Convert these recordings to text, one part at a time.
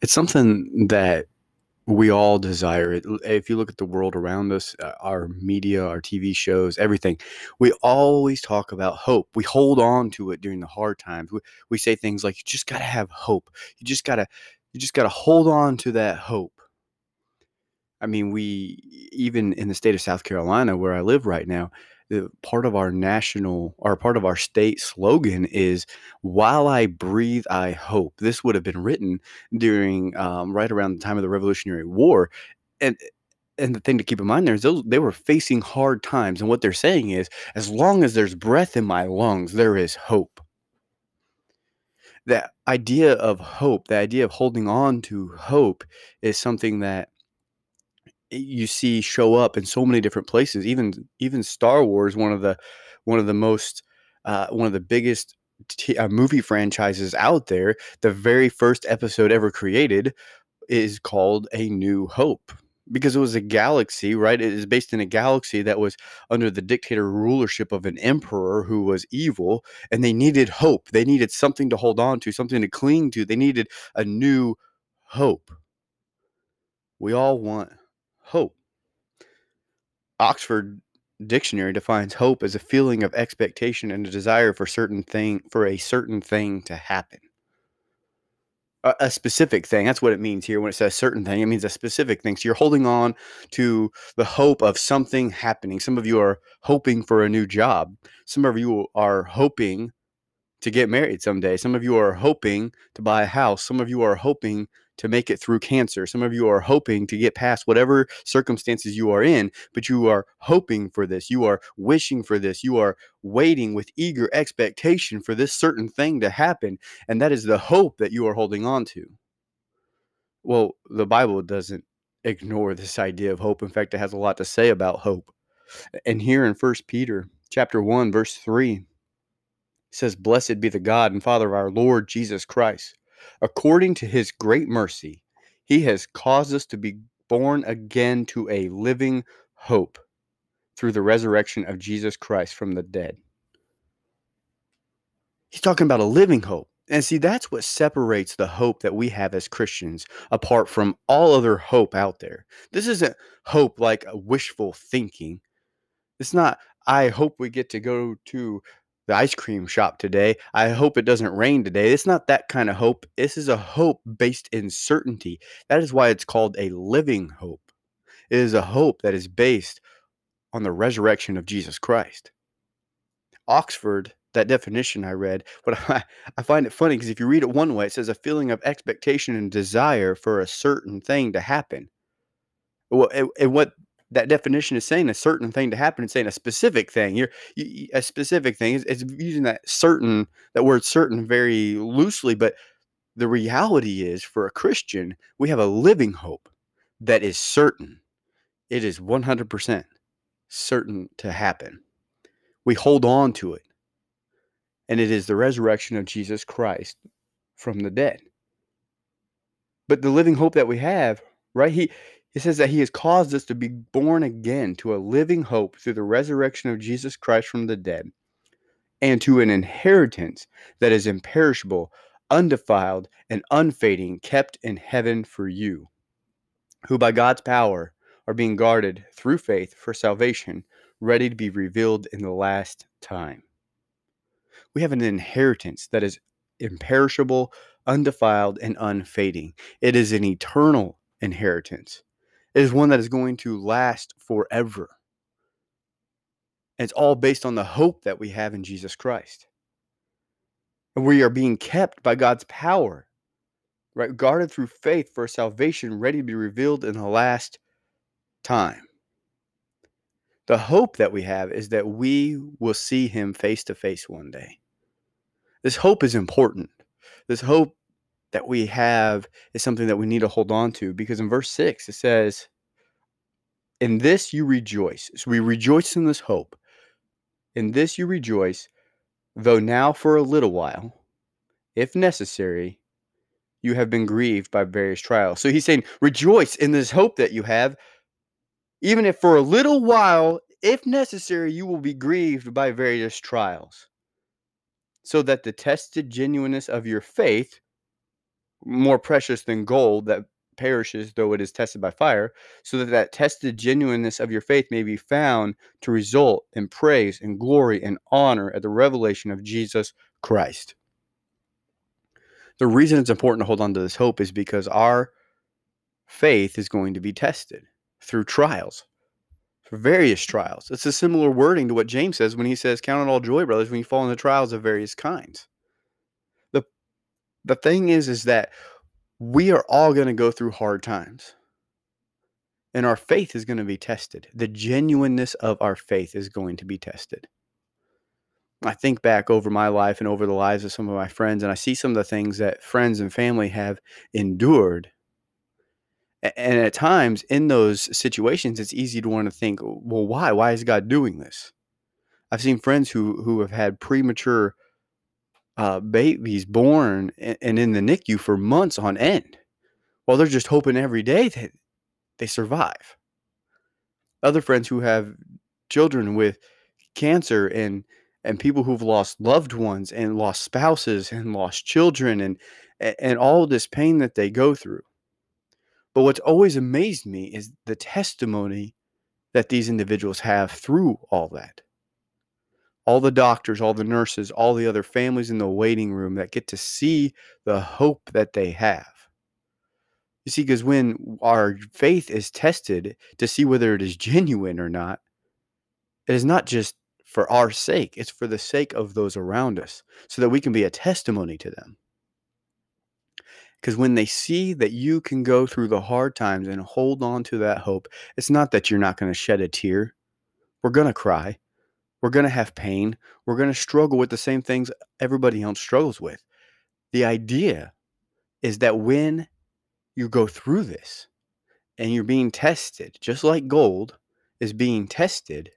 It's something that we all desire. If you look at the world around us, our media, our TV shows, everything, we always talk about hope. We hold on to it during the hard times. We say things like, you just got to have hope. You just got to hold on to that hope. I mean, even in the state of South Carolina, where I live right now, part of our state slogan is, while I breathe, I hope. This would have been written during right around the time of the Revolutionary War. And the thing to keep in mind there is they were facing hard times. And what they're saying is, as long as there's breath in my lungs, there is hope. That idea of hope, the idea of holding on to hope, is something that you see show up in so many different places. Even Star Wars, one of the biggest movie franchises out there, the very first episode ever created is called A New Hope, because it was a galaxy, right? It is based in a galaxy that was under the rulership of an emperor who was evil, and they needed hope. They needed something to hold on to, something to cling to. They needed a new hope. We all want hope. Oxford Dictionary defines hope as a feeling of expectation and a desire for a certain thing to happen. A specific thing. That's what it means here. When it says certain thing, it means a specific thing. So you're holding on to the hope of something happening. Some of you are hoping for a new job. Some of you are hoping to get married someday. Some of you are hoping to buy a house. Some of you are hoping to make it through cancer. Some of you are hoping to get past whatever circumstances you are in, but you are hoping for this. You are wishing for this. You are waiting with eager expectation for this certain thing to happen. And that is the hope that you are holding on to. Well, the Bible doesn't ignore this idea of hope. In fact, it has a lot to say about hope. And here in 1 Peter chapter 1, verse 3, it says, "Blessed be the God and Father of our Lord Jesus Christ. According to his great mercy, he has caused us to be born again to a living hope through the resurrection of Jesus Christ from the dead." He's talking about a living hope. And see, that's what separates the hope that we have as Christians apart from all other hope out there. This isn't hope like wishful thinking. It's not, I hope we get to go to the ice cream shop today. I hope it doesn't rain today. It's not that kind of hope. This is a hope based in certainty. That is why it's called a living hope. It is a hope that is based on the resurrection of Jesus Christ. Oxford, that definition I read, but I find it funny because if you read it one way, it says a feeling of expectation and desire for a certain thing to happen. Well, and what that definition is saying, a certain thing to happen, it's saying a specific thing. A specific thing. It's using that word certain very loosely, but the reality is, for a Christian, we have a living hope that is certain. It is 100% certain to happen. We hold on to it. And it is the resurrection of Jesus Christ from the dead. But the living hope that we have, right? It says that he has caused us to be born again to a living hope through the resurrection of Jesus Christ from the dead, and to an inheritance that is imperishable, undefiled, and unfading, kept in heaven for you, who by God's power are being guarded through faith for salvation, ready to be revealed in the last time. We have an inheritance that is imperishable, undefiled, and unfading. It is an eternal inheritance. It is one that is going to last forever. And it's all based on the hope that we have in Jesus Christ. And we are being kept by God's power, right? Guarded through faith for salvation, ready to be revealed in the last time. The hope that we have is that we will see him face to face one day. This hope is important. This hope that we have is something that we need to hold on to, because in verse 6 it says, "In this you rejoice." So we rejoice in this hope. "In this you rejoice, though now for a little while, if necessary, you have been grieved by various trials." So he's saying, rejoice in this hope that you have, even if for a little while, if necessary, you will be grieved by various trials, so that the tested genuineness of your faith, more precious than gold that perishes though it is tested by fire, so that tested genuineness of your faith may be found to result in praise and glory and honor at the revelation of Jesus Christ. The reason it's important to hold on to this hope is because our faith is going to be tested through trials, through various trials. It's a similar wording to what James says when he says, count it all joy, brothers, when you fall into trials of various kinds. The thing is that we are all going to go through hard times, and our faith is going to be tested. The genuineness of our faith is going to be tested. I think back over my life and over the lives of some of my friends, and I see some of the things that friends and family have endured. And at times in those situations, it's easy to want to think, well, why? Why is God doing this? I've seen friends who have had premature babies born and in the NICU for months on end. Well, they're just hoping every day that they survive. Other friends who have children with cancer and people who've lost loved ones and lost spouses and lost children and all this pain that they go through. But what's always amazed me is the testimony that these individuals have through all that. All the doctors, all the nurses, all the other families in the waiting room that get to see the hope that they have. You see, because when our faith is tested to see whether it is genuine or not, it is not just for our sake. It's for the sake of those around us so that we can be a testimony to them. Because when they see that you can go through the hard times and hold on to that hope, it's not that you're not going to shed a tear. We're going to cry. We're going to have pain. We're going to struggle with the same things everybody else struggles with. The idea is that when you go through this and you're being tested, just like gold is being tested,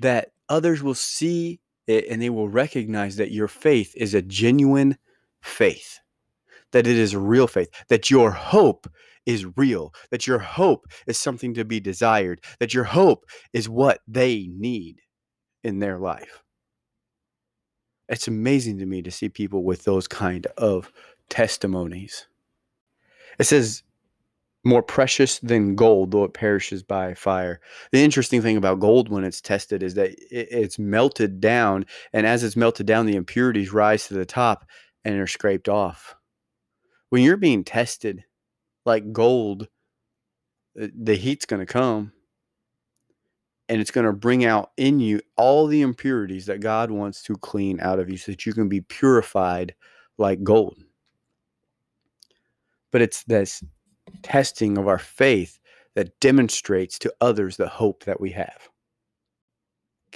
that others will see it and they will recognize that your faith is a genuine faith, that it is a real faith, that your hope is real, that your hope is something to be desired, that your hope is what they need in their life. It's amazing to me to see people with those kind of testimonies. It says, more precious than gold, though it perishes by fire. The interesting thing about gold when it's tested is that it's melted down, and as it's melted down, the impurities rise to the top and are scraped off. When you're being tested like gold, the heat's going to come and it's going to bring out in you all the impurities that God wants to clean out of you so that you can be purified like gold. But it's this testing of our faith that demonstrates to others the hope that we have.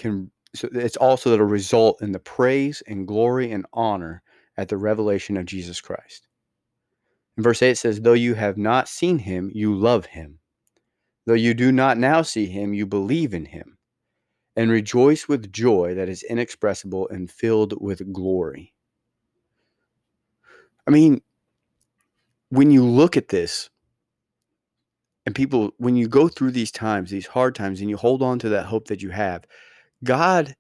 So it's also that will result in the praise and glory and honor at the revelation of Jesus Christ. In verse 8 it says, though you have not seen him, you love him. Though you do not now see him, you believe in him, and rejoice with joy that is inexpressible and filled with glory. I mean, when you look at this, and people, when you go through these times, these hard times, and you hold on to that hope that you have, God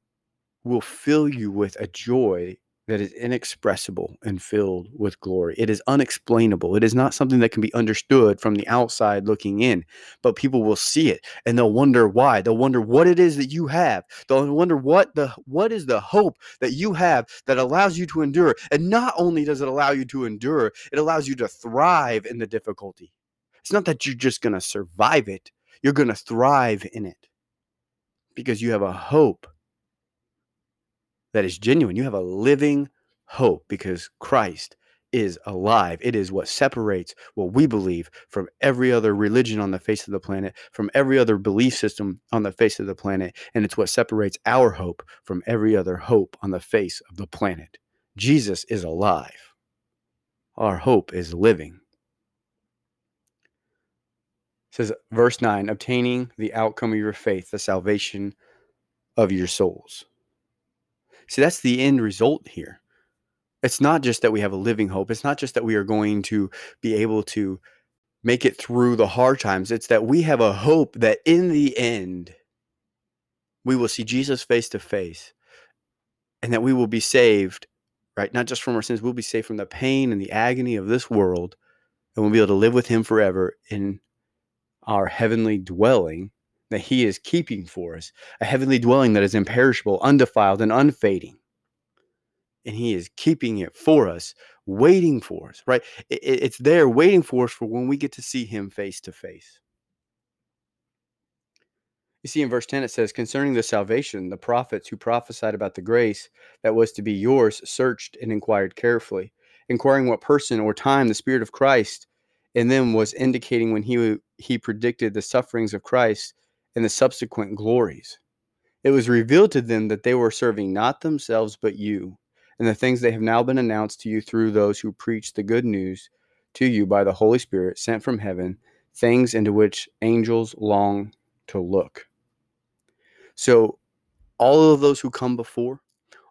will fill you with a joy that is inexpressible and filled with glory. It is unexplainable. It is not something that can be understood from the outside looking in, but people will see it and they'll wonder why. They'll wonder what it is that you have. They'll wonder what is the hope that you have that allows you to endure. And not only does it allow you to endure, it allows you to thrive in the difficulty. It's not that you're just going to survive it. You're going to thrive in it because you have a hope that is genuine. You have a living hope because Christ is alive. It is what separates what we believe from every other religion on the face of the planet, from every other belief system on the face of the planet. And it's what separates our hope from every other hope on the face of the planet. Jesus is alive. Our hope is living. It says, verse 9, obtaining the outcome of your faith, the salvation of your souls. See, that's the end result here. It's not just that we have a living hope. It's not just that we are going to be able to make it through the hard times. It's that we have a hope that in the end, we will see Jesus face to face and that we will be saved right? Not just from our sins. We'll be saved from the pain and the agony of this world, and we'll be able to live with him forever in our heavenly dwelling that he is keeping for us, a heavenly dwelling that is imperishable, undefiled, and unfading. And he is keeping it for us, waiting for us, right? It's there waiting for us for when we get to see him face to face. You see, in verse 10, it says, concerning the salvation, the prophets who prophesied about the grace that was to be yours searched and inquired carefully, inquiring what person or time the Spirit of Christ in them was indicating when he predicted the sufferings of Christ and the subsequent glories. It was revealed to them that they were serving not themselves but you, and the things that have now been announced to you through those who preach the good news to you by the Holy Spirit sent from heaven, things into which angels long to look. So all of those who come before,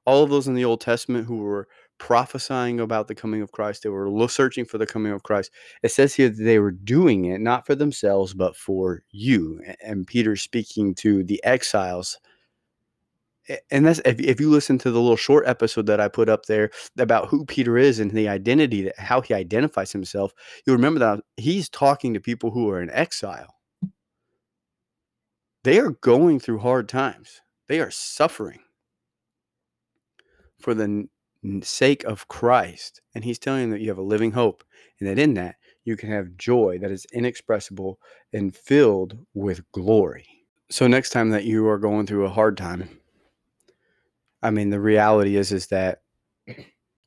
all of those in the Old Testament who were prophesying about the coming of Christ, they were searching for the coming of Christ. It says here that they were doing it not for themselves, but for you. And Peter's speaking to the exiles. And that's, if you listen to the little short episode that I put up there about who Peter is and the identity, that how he identifies himself, you'll remember that he's talking to people who are in exile. They are going through hard times. They are suffering for the sake of Christ. And he's telling them that you have a living hope, and that in that you can have joy that is inexpressible and filled with glory. So next time that you are going through a hard time, I mean, the reality is that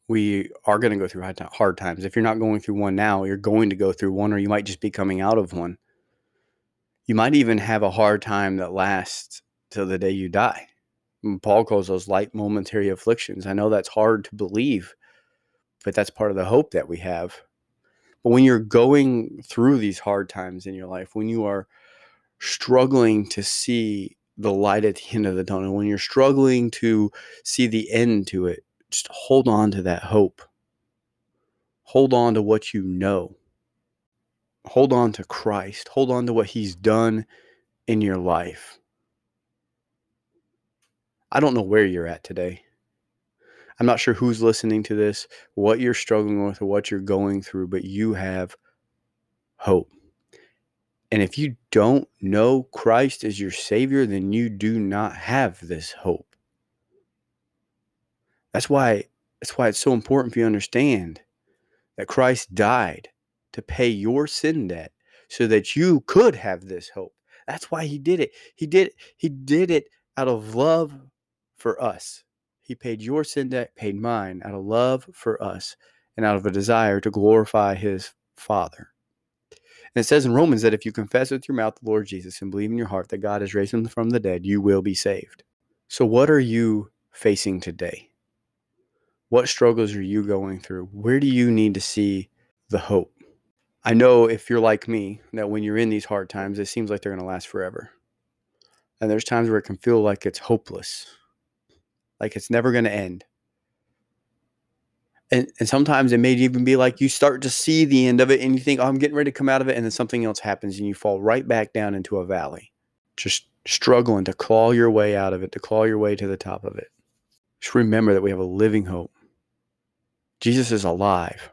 we are going to go through hard times. If you're not going through one now, you're going to go through one, or you might just be coming out of one. You might even have a hard time that lasts till the day you die. And Paul calls those light momentary afflictions. I know that's hard to believe, but that's part of the hope that we have. But when you're going through these hard times in your life, when you are struggling to see the light at the end of the tunnel, when you're struggling to see the end to it, just hold on to that hope. Hold on to what you know. Hold on to Christ. Hold on to what he's done in your life. I don't know where you're at today. I'm not sure who's listening to this, what you're struggling with, or what you're going through, but you have hope. And if you don't know Christ as your Savior, then you do not have this hope. That's why it's so important for you to understand that Christ died to pay your sin debt so that you could have this hope. That's why he did it. He did it out of love for us. He paid your sin debt, paid mine, out of love for us and out of a desire to glorify his Father. And it says in Romans that if you confess with your mouth the Lord Jesus and believe in your heart that God has raised him from the dead, you will be saved. So what are you facing today? What struggles are you going through? Where do you need to see the hope? I know if you're like me, that when you're in these hard times, it seems like they're going to last forever. And there's times where it can feel like it's hopeless, like it's never going to end. And sometimes it may even be like you start to see the end of it and you think, oh, I'm getting ready to come out of it. And then something else happens and you fall right back down into a valley, just struggling to claw your way out of it, to claw your way to the top of it. Just remember that we have a living hope. Jesus is alive.